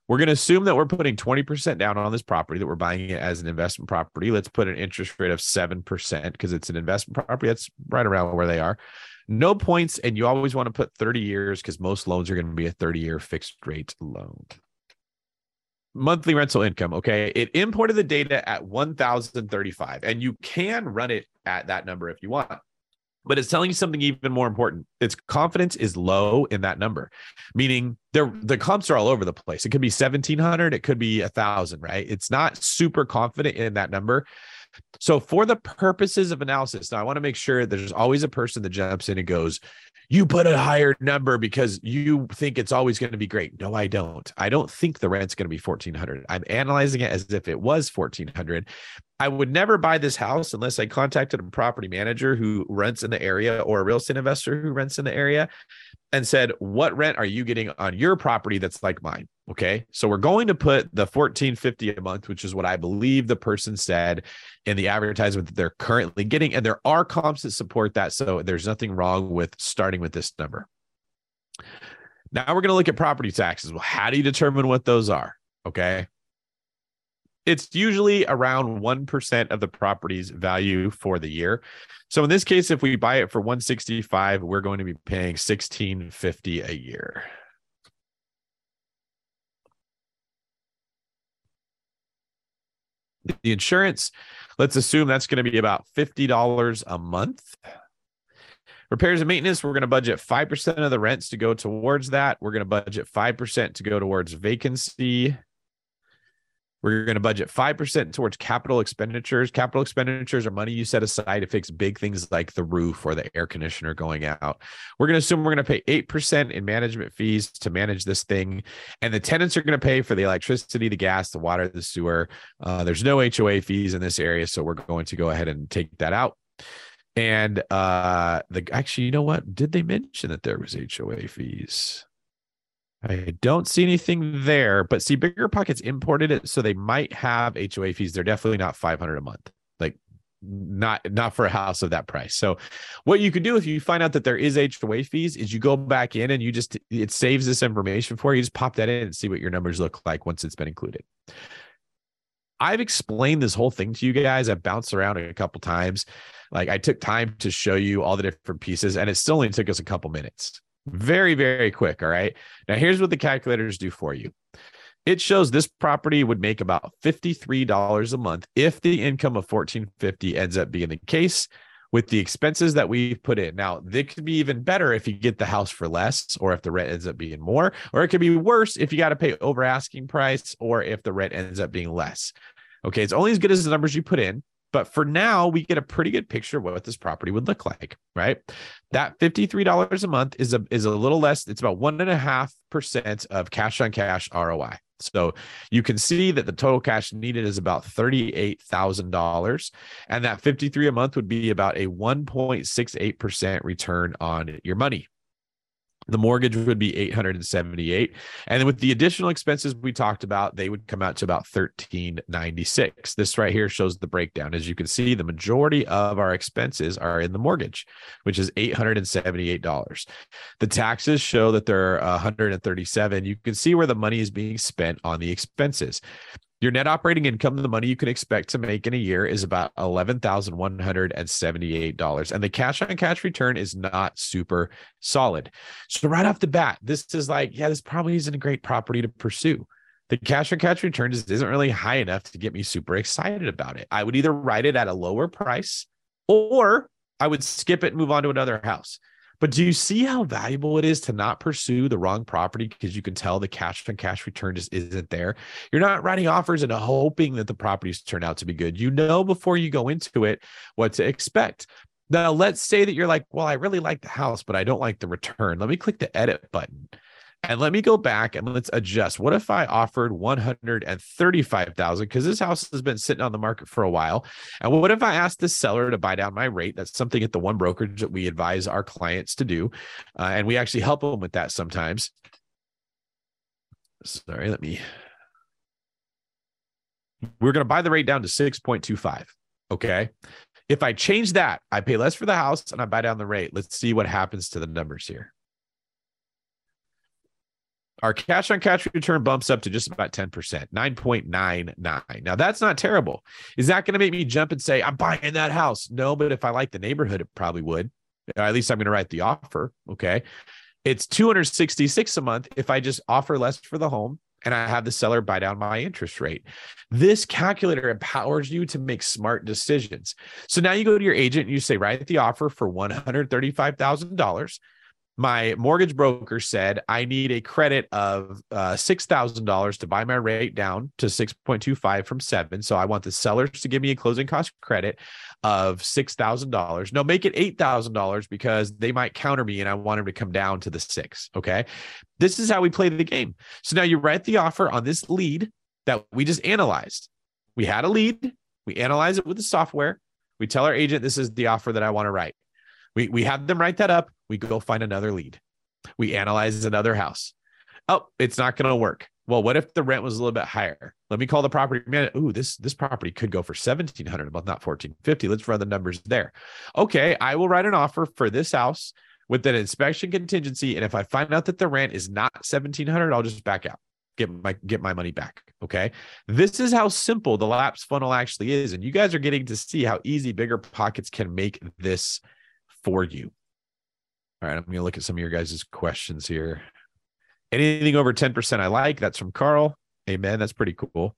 We're going to assume that we're putting 20% down on this property, that we're buying it as an investment property. Let's put an interest rate of 7% because it's an investment property. That's right around where they are. No points. And you always want to put 30 years because most loans are going to be a 30-year fixed rate loan. Monthly rental income. Okay. It imported the data at 1,035, and you can run it at that number if you want. But it's telling you something even more important. Its confidence is low in that number, meaning the comps are all over the place. It could be 1,700. It could be 1,000, right? It's not super confident in that number. So for the purposes of analysis, now I want to make sure there's always a person that jumps in and goes, you put a higher number because you think it's always going to be great. No, I don't. I don't think the rent's going to be 1,400. I'm analyzing it as if it was 1,400. I would never buy this house unless I contacted a property manager who rents in the area or a real estate investor who rents in the area and said, what rent are you getting on your property that's like mine? Okay. So we're going to put the $1,450 a month, which is what I believe the person said in the advertisement that they're currently getting. And there are comps that support that. So there's nothing wrong with starting with this number. Now we're going to look at property taxes. Well, how do you determine what those are? Okay. It's usually around 1% of the property's value for the year. So in this case, if we buy it for $165, we're going to be paying $1,650 a year. The insurance, let's assume that's going to be about $50 a month. Repairs and maintenance, we're going to budget 5% of the rents to go towards that. We're going to budget 5% to go towards vacancy. We're going to budget 5% towards capital expenditures. Capital expenditures are money you set aside to fix big things like the roof or the air conditioner going out. We're going to assume we're going to pay 8% in management fees to manage this thing. And the tenants are going to pay for the electricity, the gas, the water, the sewer. There's no HOA fees in this area, so we're going to go ahead and take that out. And actually, you know what? Did they mention that there was HOA fees? I don't see anything there, but see, BiggerPockets imported it, so they might have HOA fees. They're definitely not $500 a month, like not for a house of that price. So what you could do if you find out that there is HOA fees is you go back in and it saves this information for you. You just pop that in and see what your numbers look like once it's been included. I've explained this whole thing to you guys. I've bounced around a couple times. Like, I took time to show you all the different pieces, and it still only took us a couple minutes. Very, very quick. All right. Now here's what the calculators do for you. It shows this property would make about $53 a month if the income of $1,450 ends up being the case with the expenses that we've put in. Now, they could be even better if you get the house for less, or if the rent ends up being more, or it could be worse if you got to pay over asking price, or if the rent ends up being less. Okay. It's only as good as the numbers you put in. But for now, we get a pretty good picture of what this property would look like, right? That $53 a month is a little less. It's about 1.5% of cash on cash ROI. So you can see that the total cash needed is about $38,000. And that $53 a month would be about a 1.68% return on your money. The mortgage would be $878. And then with the additional expenses we talked about, they would come out to about $1,396. This right here shows the breakdown. As you can see, the majority of our expenses are in the mortgage, which is $878. The taxes show that they're $137. You can see where the money is being spent on the expenses. Your net operating income, the money you can expect to make in a year, is about $11,178. And the cash on cash return is not super solid. So right off the bat, this is like, yeah, this probably isn't a great property to pursue. The cash on cash return just isn't really high enough to get me super excited about it. I would either write it at a lower price, or I would skip it and move on to another house. But do you see how valuable it is to not pursue the wrong property because you can tell the cash on cash return just isn't there? You're not writing offers and hoping that the properties turn out to be good. You know before you go into it what to expect. Now, let's say that you're like, well, I really like the house, but I don't like the return. Let me click the edit button. And let me go back and let's adjust. What if I offered $135,000 because this house has been sitting on the market for a while? And what if I asked the seller to buy down my rate? That's something at the One Brokerage that we advise our clients to do. And we actually help them with that sometimes. Sorry, we're going to buy the rate down to 6.25. Okay. If I change that, I pay less for the house and I buy down the rate. Let's see what happens to the numbers here. Our cash on cash return bumps up to just about 10%, 9.99. Now that's not terrible. Is that going to make me jump and say, I'm buying that house? No, but if I like the neighborhood, it probably would. Or at least I'm going to write the offer. Okay. It's $266 a month if I just offer less for the home and I have the seller buy down my interest rate. This calculator empowers you to make smart decisions. So now you go to your agent and you say, write the offer for $135,000. My mortgage broker said I need a credit of $6,000 to buy my rate down to 6.25 from 7. So I want the sellers to give me a closing cost credit of $6,000. No, make it $8,000 because they might counter me and I want them to come down to the 6. Okay. This is how we play the game. So now you write the offer on this lead that we just analyzed. We had a lead. We analyze it with the software. We tell our agent, this is the offer that I want to write. We have them write that up. We go find another lead. We analyze another house. Oh, it's not going to work. Well, what if the rent was a little bit higher? Let me call the property manager. Ooh, this property could go for $1,700 a month, not $1,450. Let's run the numbers there. Okay, I will write an offer for this house with an inspection contingency. And if I find out that the rent is not $1,700, I'll just back out, get my money back. Okay. This is how simple the LAPS funnel actually is. And you guys are getting to see how easy BiggerPockets can make this for you. All right, I'm going to look at some of your guys' questions here. Anything over 10% I like. That's from Carl. Amen. That's pretty cool.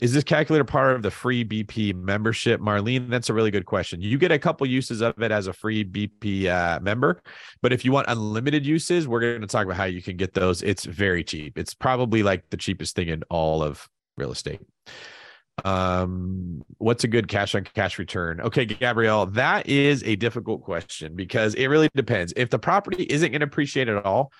Is this calculator part of the free BP membership? Marlene, that's a really good question. You get a couple uses of it as a free BP member, but if you want unlimited uses, we're going to talk about how you can get those. It's very cheap. It's probably like the cheapest thing in all of real estate. What's a good cash on cash return? Okay, Gabrielle, that is a difficult question because it really depends. If the property isn't going to appreciate at all,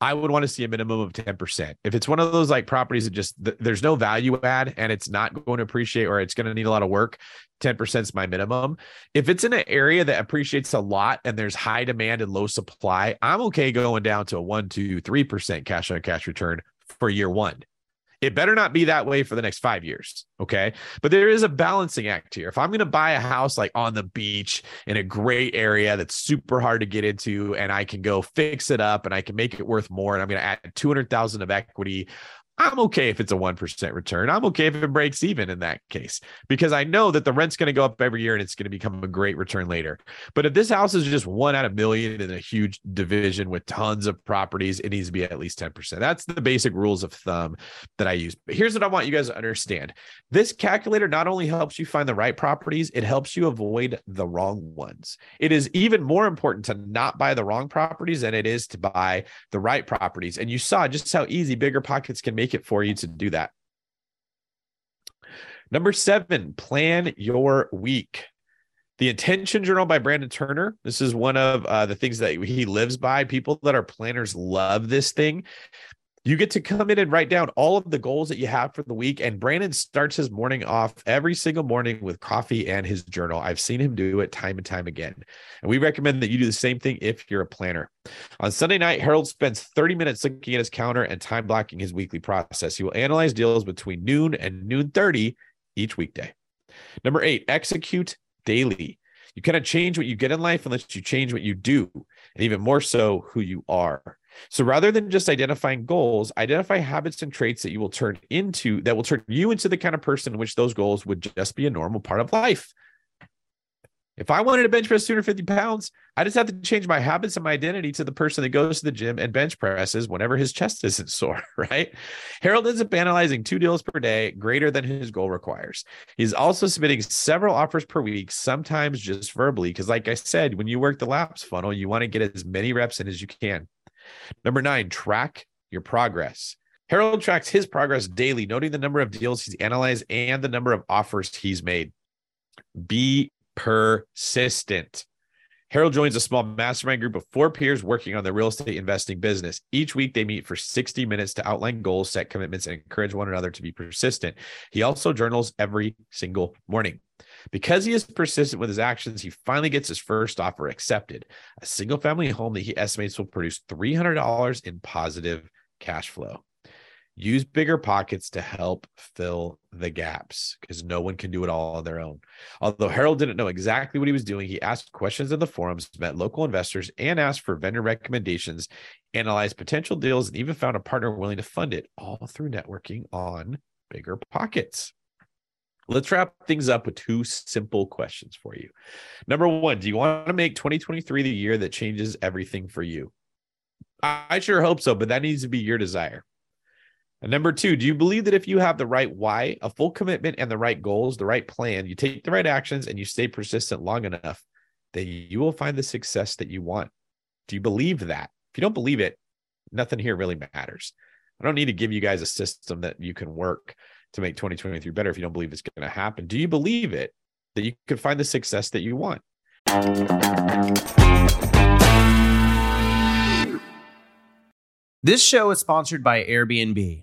I would want to see a minimum of 10%. If it's one of those like properties that just there's no value add and it's not going to appreciate or it's going to need a lot of work, 10% is my minimum. If it's in an area that appreciates a lot and there's high demand and low supply, I'm okay going down to a 1-3% cash on cash return for year one. It better not be that way for the next 5 years, okay? But there is a balancing act here. If I'm going to buy a house like on the beach in a great area that's super hard to get into and I can go fix it up and I can make it worth more and I'm going to add $200,000 of equity, I'm okay if it's a 1% return. I'm okay if it breaks even in that case because I know that the rent's going to go up every year and it's going to become a great return later. But if this house is just 1 out of 1 million in a huge division with tons of properties, it needs to be at least 10%. That's the basic rules of thumb that I use. But here's what I want you guys to understand. This calculator not only helps you find the right properties, it helps you avoid the wrong ones. It is even more important to not buy the wrong properties than it is to buy the right properties. And you saw just how easy BiggerPockets can make it for you to do that. Number 7, plan your week. The Intention Journal by Brandon Turner. This is one of the things that he lives by. People that are planners love this thing. You get to come in and write down all of the goals that you have for the week. And Brandon starts his morning off every single morning with coffee and his journal. I've seen him do it time and time again. And we recommend that you do the same thing if you're a planner. On Sunday night, Harold spends 30 minutes looking at his calendar and time blocking his weekly process. He will analyze deals between noon and 12:30 each weekday. Number 8, execute daily. You cannot change what you get in life unless you change what you do, and even more so who you are. So rather than just identifying goals, identify habits and traits that you will turn you into the kind of person in which those goals would just be a normal part of life. If I wanted to bench press 250 pounds, I just have to change my habits and my identity to the person that goes to the gym and bench presses whenever his chest isn't sore, right? Harold ends up analyzing 2 deals per day, greater than his goal requires. He's also submitting several offers per week, sometimes just verbally, because like I said, when you work the LAPS funnel, you want to get as many reps in as you can. Number 9, track your progress. Harold tracks his progress daily, noting the number of deals he's analyzed and the number of offers he's made. Be persistent. Harold joins a small mastermind group of four peers working on their real estate investing business. Each week, they meet for 60 minutes to outline goals, set commitments, and encourage one another to be persistent. He also journals every single morning. Because he is persistent with his actions, he finally gets his first offer accepted, a single-family home that he estimates will produce $300 in positive cash flow. Use BiggerPockets to help fill the gaps because no one can do it all on their own. Although Harold didn't know exactly what he was doing, he asked questions in the forums, met local investors, and asked for vendor recommendations, analyzed potential deals, and even found a partner willing to fund it, all through networking on BiggerPockets. Let's wrap things up with two simple questions for you. Number one, do you want to make 2023 the year that changes everything for you? I sure hope so, but that needs to be your desire. And number two, do you believe that if you have the right why, a full commitment, and the right goals, the right plan, you take the right actions, and you stay persistent long enough, that you will find the success that you want? Do you believe that? If you don't believe it, nothing here really matters. I don't need to give you guys a system that you can work to make 2023 better if you don't believe it's going to happen. Do you believe it, that you can find the success that you want? This show is sponsored by Airbnb.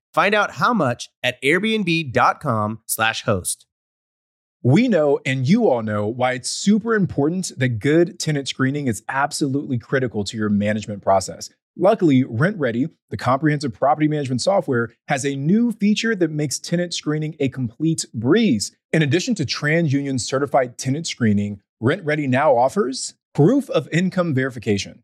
Find out how much at airbnb.com/host. We know, and you all know, why it's super important that good tenant screening is absolutely critical to your management process. Luckily, RentReady, the comprehensive property management software, has a new feature that makes tenant screening a complete breeze. In addition to TransUnion certified tenant screening, RentReady now offers proof of income verification.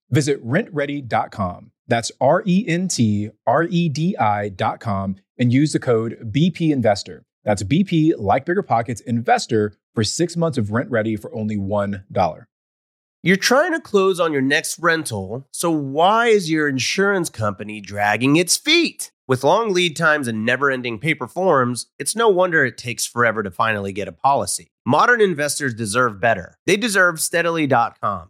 Visit rentready.com. That's RentReady.com and use the code BPInvestor. That's BP, like BiggerPockets, investor for 6 months of RentReady for only $1. You're trying to close on your next rental, so why is your insurance company dragging its feet? With long lead times and never-ending paper forms, it's no wonder it takes forever to finally get a policy. Modern investors deserve better. They deserve Steadily.com.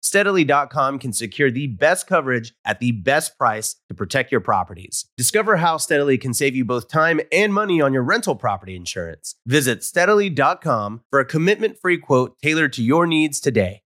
Steadily.com can secure the best coverage at the best price to protect your properties. Discover how Steadily can save you both time and money on your rental property insurance. Visit Steadily.com for a commitment-free quote tailored to your needs today.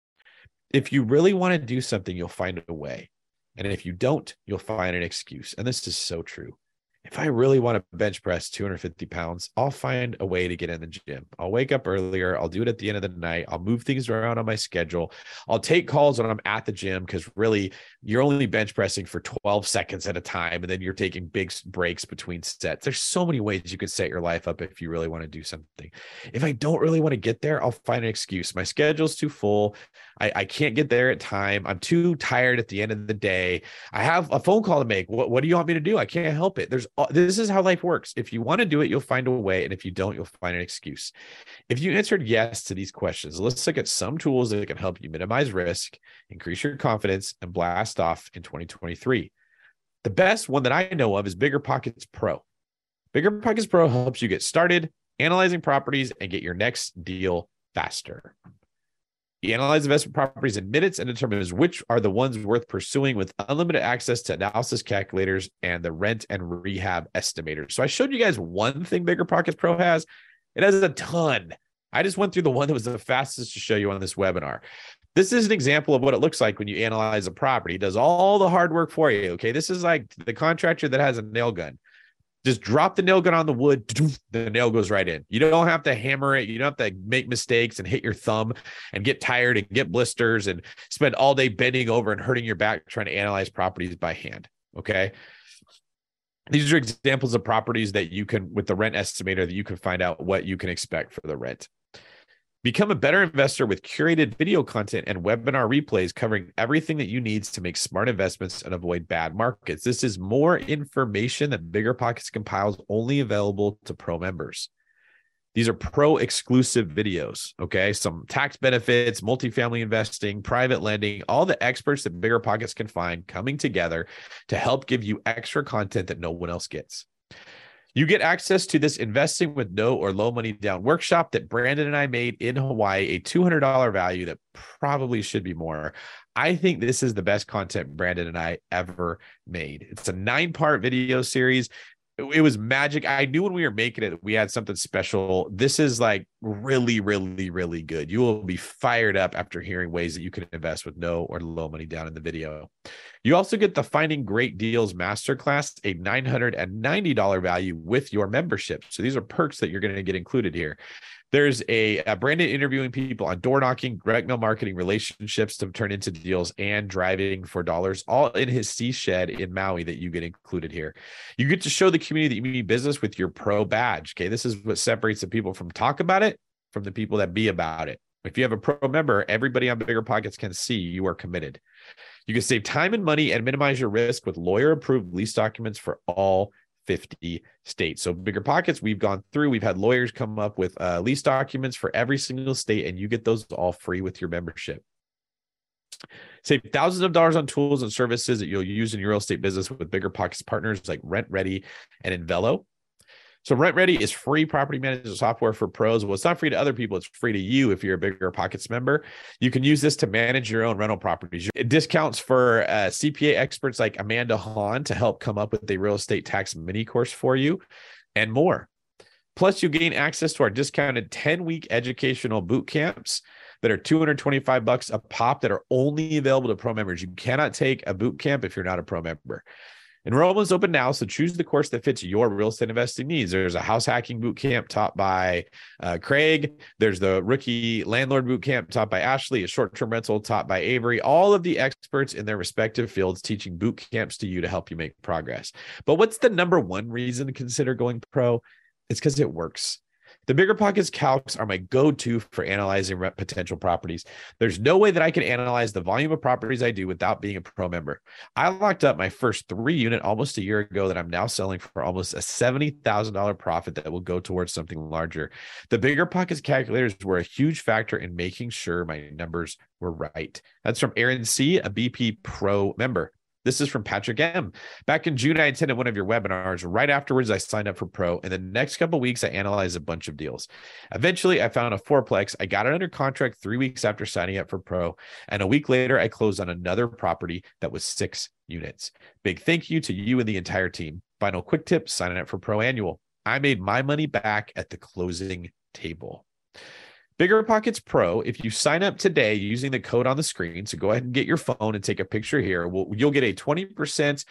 If you really want to do something, you'll find a way. And if you don't, you'll find an excuse. And this is so true. if I really want to bench press 250 pounds, I'll find a way to get in the gym. I'll wake up earlier. I'll do it at the end of the night. I'll move things around on my schedule. I'll take calls when I'm at the gym, because really you're only bench pressing for 12 seconds at a time. And then you're taking big breaks between sets. There's so many ways you could set your life up if you really want to do something. If I don't really want to get there, I'll find an excuse. My schedule's too full. I can't get there at time. I'm too tired at the end of the day. I have a phone call to make. What do you want me to do? I can't help it. This is how life works. If you want to do it, you'll find a way. And if you don't, you'll find an excuse. If you answered yes to these questions, let's look at some tools that can help you minimize risk, increase your confidence, and blast off in 2023. The best one that I know of is BiggerPockets Pro. BiggerPockets Pro helps you get started analyzing properties and get your next deal faster. You analyze investment properties in minutes and determines which are the ones worth pursuing with unlimited access to analysis calculators and the rent and rehab estimators. So I showed you guys one thing BiggerPockets Pro has. It has a ton. I just went through the one that was the fastest to show you on this webinar. This is an example of what it looks like when you analyze a property. It does all the hard work for you. Okay. This is like the contractor that has a nail gun. Just drop the nail gun on the wood. The nail goes right in. You don't have to hammer it. You don't have to make mistakes and hit your thumb and get tired and get blisters and spend all day bending over and hurting your back trying to analyze properties by hand. Okay. These are examples of properties that you can, with the rent estimator, that you can find out what you can expect for the rent. Become a better investor with curated video content and webinar replays covering everything that you need to make smart investments and avoid bad markets. This is more information that BiggerPockets compiles, only available to pro members. These are pro exclusive videos, okay? Some tax benefits, multifamily investing, private lending, all the experts that BiggerPockets can find coming together to help give you extra content that no one else gets. You get access to this investing with no or low money down workshop that Brandon and I made in Hawaii, a $200 value that probably should be more. I think this is the best content Brandon and I ever made. It's a 9-part video series. It was magic. I knew when we were making it, we had something special. This is like really, really, really good. You will be fired up after hearing ways that you can invest with no or low money down in the video. You also get the Finding Great Deals Masterclass, a $990 value with your membership. So these are perks that you're going to get included here. There's a Brandon interviewing people on door knocking, direct mail marketing, relationships to turn into deals, and driving for dollars, all in his sea shed in Maui that you get included here. You get to show the community that you mean business with your pro badge. Okay, this is what separates the people from talk about it from the people that be about it. If you have a pro member, everybody on BiggerPockets can see you are committed. You can save time and money and minimize your risk with lawyer-approved lease documents for all 50 states. So BiggerPockets, we've gone through, we've had lawyers come up with lease documents for every single state, and you get those all free with your membership. Save thousands of dollars on tools and services that you'll use in your real estate business with BiggerPockets partners like RentReady and Envelo. So RentReady is free property management software for pros. Well, it's not free to other people. It's free to you if you're a BiggerPockets member. You can use this to manage your own rental properties. It discounts for CPA experts like Amanda Hahn to help come up with a real estate tax mini course for you and more. Plus, you gain access to our discounted 10-week educational boot camps that are $225 a pop that are only available to pro members. You cannot take a boot camp if you're not a pro member. Enrollment is open now, so choose the course that fits your real estate investing needs. There's a house hacking boot camp taught by Craig. There's the rookie landlord boot camp taught by Ashley, a short-term rental taught by Avery. All of the experts in their respective fields teaching boot camps to you to help you make progress. But what's the number one reason to consider going pro? It's because it works. The BiggerPockets calcs are my go-to for analyzing potential properties. There's no way that I can analyze the volume of properties I do without being a pro member. I locked up my first 3-unit almost a year ago that I'm now selling for almost a $70,000 profit that will go towards something larger. The BiggerPockets calculators were a huge factor in making sure my numbers were right. That's from Aaron C., a BP Pro member. This is from Patrick M. Back in June, I attended one of your webinars. Right afterwards, I signed up for Pro. And the next couple of weeks, I analyzed a bunch of deals. Eventually, I found a 4-plex. I got it under contract 3 weeks after signing up for Pro. And a week later, I closed on another property that was 6 units. Big thank you to you and the entire team. Final quick tip, sign up for Pro Annual. I made my money back at the closing table. BiggerPockets Pro, if you sign up today using the code on the screen, so go ahead and get your phone and take a picture here. You'll get a 20%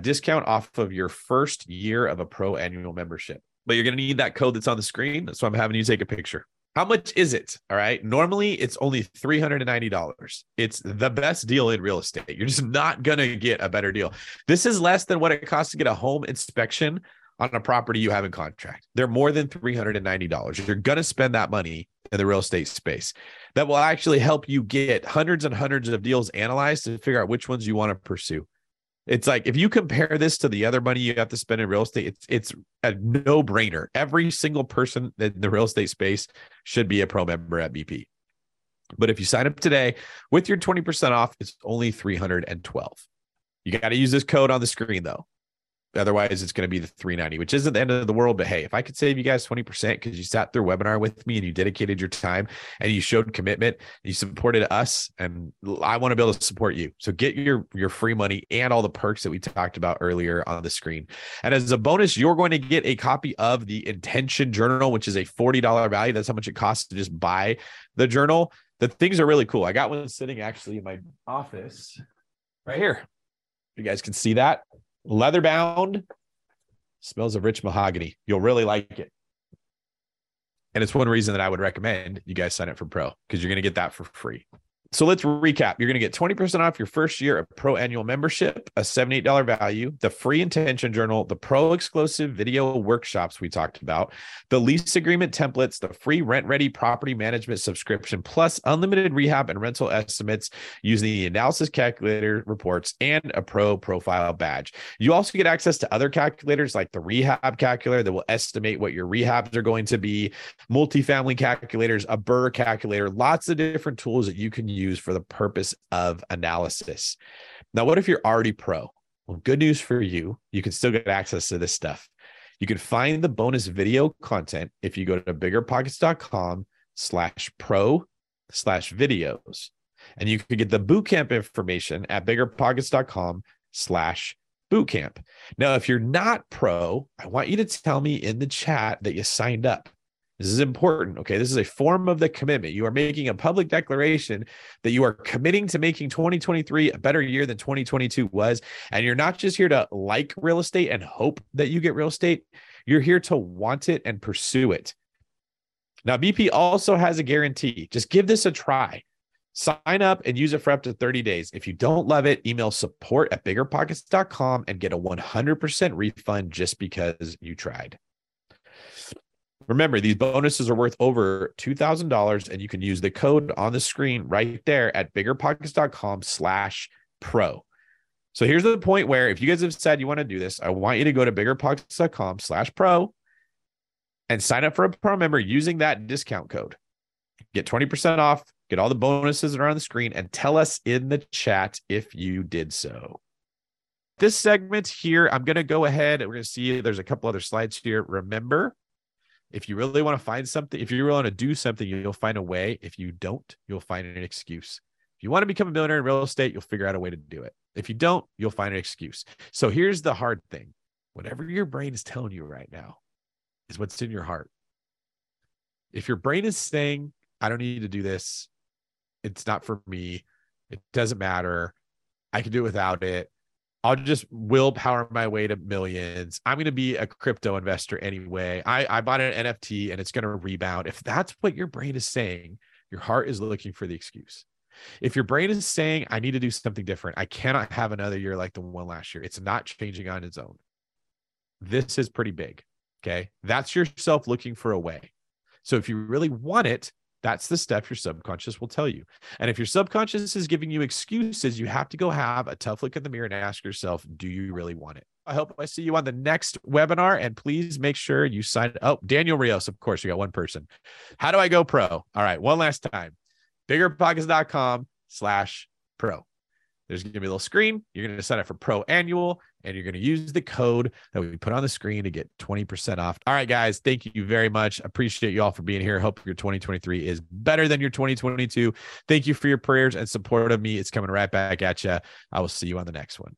discount off of your first year of a Pro annual membership. But you're going to need that code that's on the screen. So I'm having you take a picture. How much is it? All right. Normally, it's only $390. It's the best deal in real estate. You're just not going to get a better deal. This is less than what it costs to get a home inspection on a property you have in contract. They're more than $390. You're going to spend that money in the real estate space. That will actually help you get hundreds and hundreds of deals analyzed to figure out which ones you want to pursue. It's like, if you compare this to the other money you have to spend in real estate, it's a no-brainer. Every single person in the real estate space should be a Pro member at BP. But if you sign up today with your 20% off, it's only $312. You got to use this code on the screen, though. Otherwise, it's going to be the $390, which isn't the end of the world. But hey, if I could save you guys 20% because you sat through a webinar with me and you dedicated your time and you showed commitment, you supported us, and I want to be able to support you. So get your free money and all the perks that we talked about earlier on the screen. And as a bonus, you're going to get a copy of the Intention Journal, which is a $40 value. That's how much it costs to just buy the journal. The things are really cool. I got one sitting actually in my office right here. You guys can see that. Leather bound, smells of rich mahogany. You'll really like it. And it's one reason that I would recommend you guys sign up for Pro, because you're going to get that for free. So let's recap. You're going to get 20% off your first year of Pro annual membership, a $78 value, the free Intention Journal, the Pro exclusive video workshops we talked about, the lease agreement templates, the free RentReady property management subscription, plus unlimited rehab and rental estimates using the analysis calculator reports and a Pro profile badge. You also get access to other calculators like the rehab calculator that will estimate what your rehabs are going to be, multifamily calculators, a Burr calculator, lots of different tools that you can use for the purpose of analysis. Now, what if you're already Pro? Well, good news for you. You can still get access to this stuff. You can find the bonus video content if you go to biggerpockets.com/pro/videos. And you can get the bootcamp information at biggerpockets.com/bootcamp. Now, if you're not Pro, I want you to tell me in the chat that you signed up. This is important. Okay. This is a form of the commitment. You are making a public declaration that you are committing to making 2023 a better year than 2022 was. And you're not just here to like real estate and hope that you get real estate. You're here to want it and pursue it. Now, BP also has a guarantee. Just give this a try. Sign up and use it for up to 30 days. If you don't love it, email support@biggerpockets.com and get a 100% refund just because you tried. Remember, these bonuses are worth over $2,000, and you can use the code on the screen right there at biggerpockets.com/pro. So here's the point where if you guys have said you want to do this, I want you to go to biggerpockets.com/pro and sign up for a Pro member using that discount code. Get 20% off, get all the bonuses that are on the screen, and tell us in the chat if you did so. This segment here, I'm going to go ahead and we're going to see there's a couple other slides here. Remember, if you really want to find something, if you really want to do something, you'll find a way. If you don't, you'll find an excuse. If you want to become a millionaire in real estate, you'll figure out a way to do it. If you don't, you'll find an excuse. So here's the hard thing. Whatever your brain is telling you right now is what's in your heart. If your brain is saying, I don't need to do this, it's not for me, it doesn't matter, I can do it without it, I'll just willpower my way to millions, I'm going to be a crypto investor anyway, I bought an NFT and it's going to rebound. If that's what your brain is saying, your heart is looking for the excuse. If your brain is saying, I need to do something different, I cannot have another year like the one last year, it's not changing on its own. This is pretty big. Okay. That's yourself looking for a way. So if you really want it, that's the stuff your subconscious will tell you. And if your subconscious is giving you excuses, you have to go have a tough look in the mirror and ask yourself, do you really want it? I hope I see you on the next webinar, and please make sure you sign up. Oh, Daniel Rios, of course, you got one person. How do I go Pro? All right, one last time, biggerpockets.com/pro. There's going to be a little screen. You're going to sign up for Pro annual, and you're going to use the code that we put on the screen to get 20% off. All right, guys, thank you very much. Appreciate you all for being here. Hope your 2023 is better than your 2022. Thank you for your prayers and support of me. It's coming right back at you. I will see you on the next one.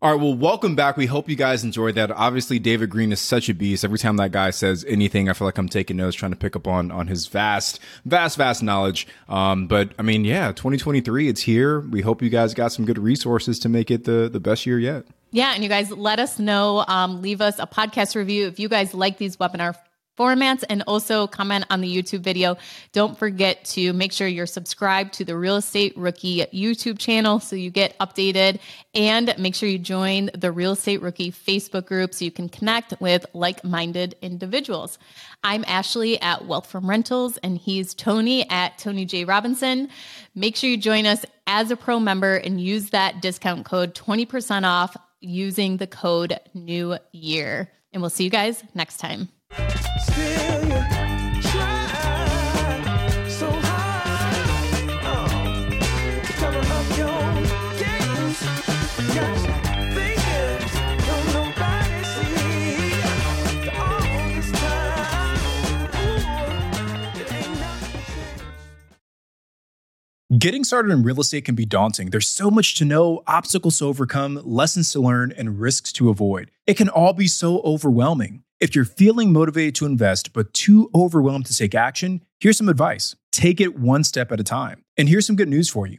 All right. Well, welcome back. We hope you guys enjoyed that. Obviously, David Green is such a beast. Every time that guy says anything, I feel like I'm taking notes, trying to pick up on his vast knowledge. But I mean, yeah, 2023, it's here. We hope you guys got some good resources to make it the best year yet. Yeah. And you guys let us know, leave us a podcast review if you guys like these webinar formats, and also comment on the YouTube video. Don't forget to make sure you're subscribed to the Real Estate Rookie YouTube channel so you get updated, and make sure you join the Real Estate Rookie Facebook group so you can connect with like-minded individuals. I'm Ashley at Wealth from Rentals, and he's Tony at Tony J. Robinson. Make sure you join us as a pro member and use that discount code 20% off using the code New Year. And we'll see you guys next time. Still you try so hard, cover up your games, got fingers, don't nobody see, after all this time, ooh, it ain't nothing changed. Getting started in real estate can be daunting. There's so much to know, obstacles to overcome, lessons to learn, and risks to avoid. It can all be so overwhelming. If you're feeling motivated to invest but too overwhelmed to take action, here's some advice. Take it one step at a time. And here's some good news for you.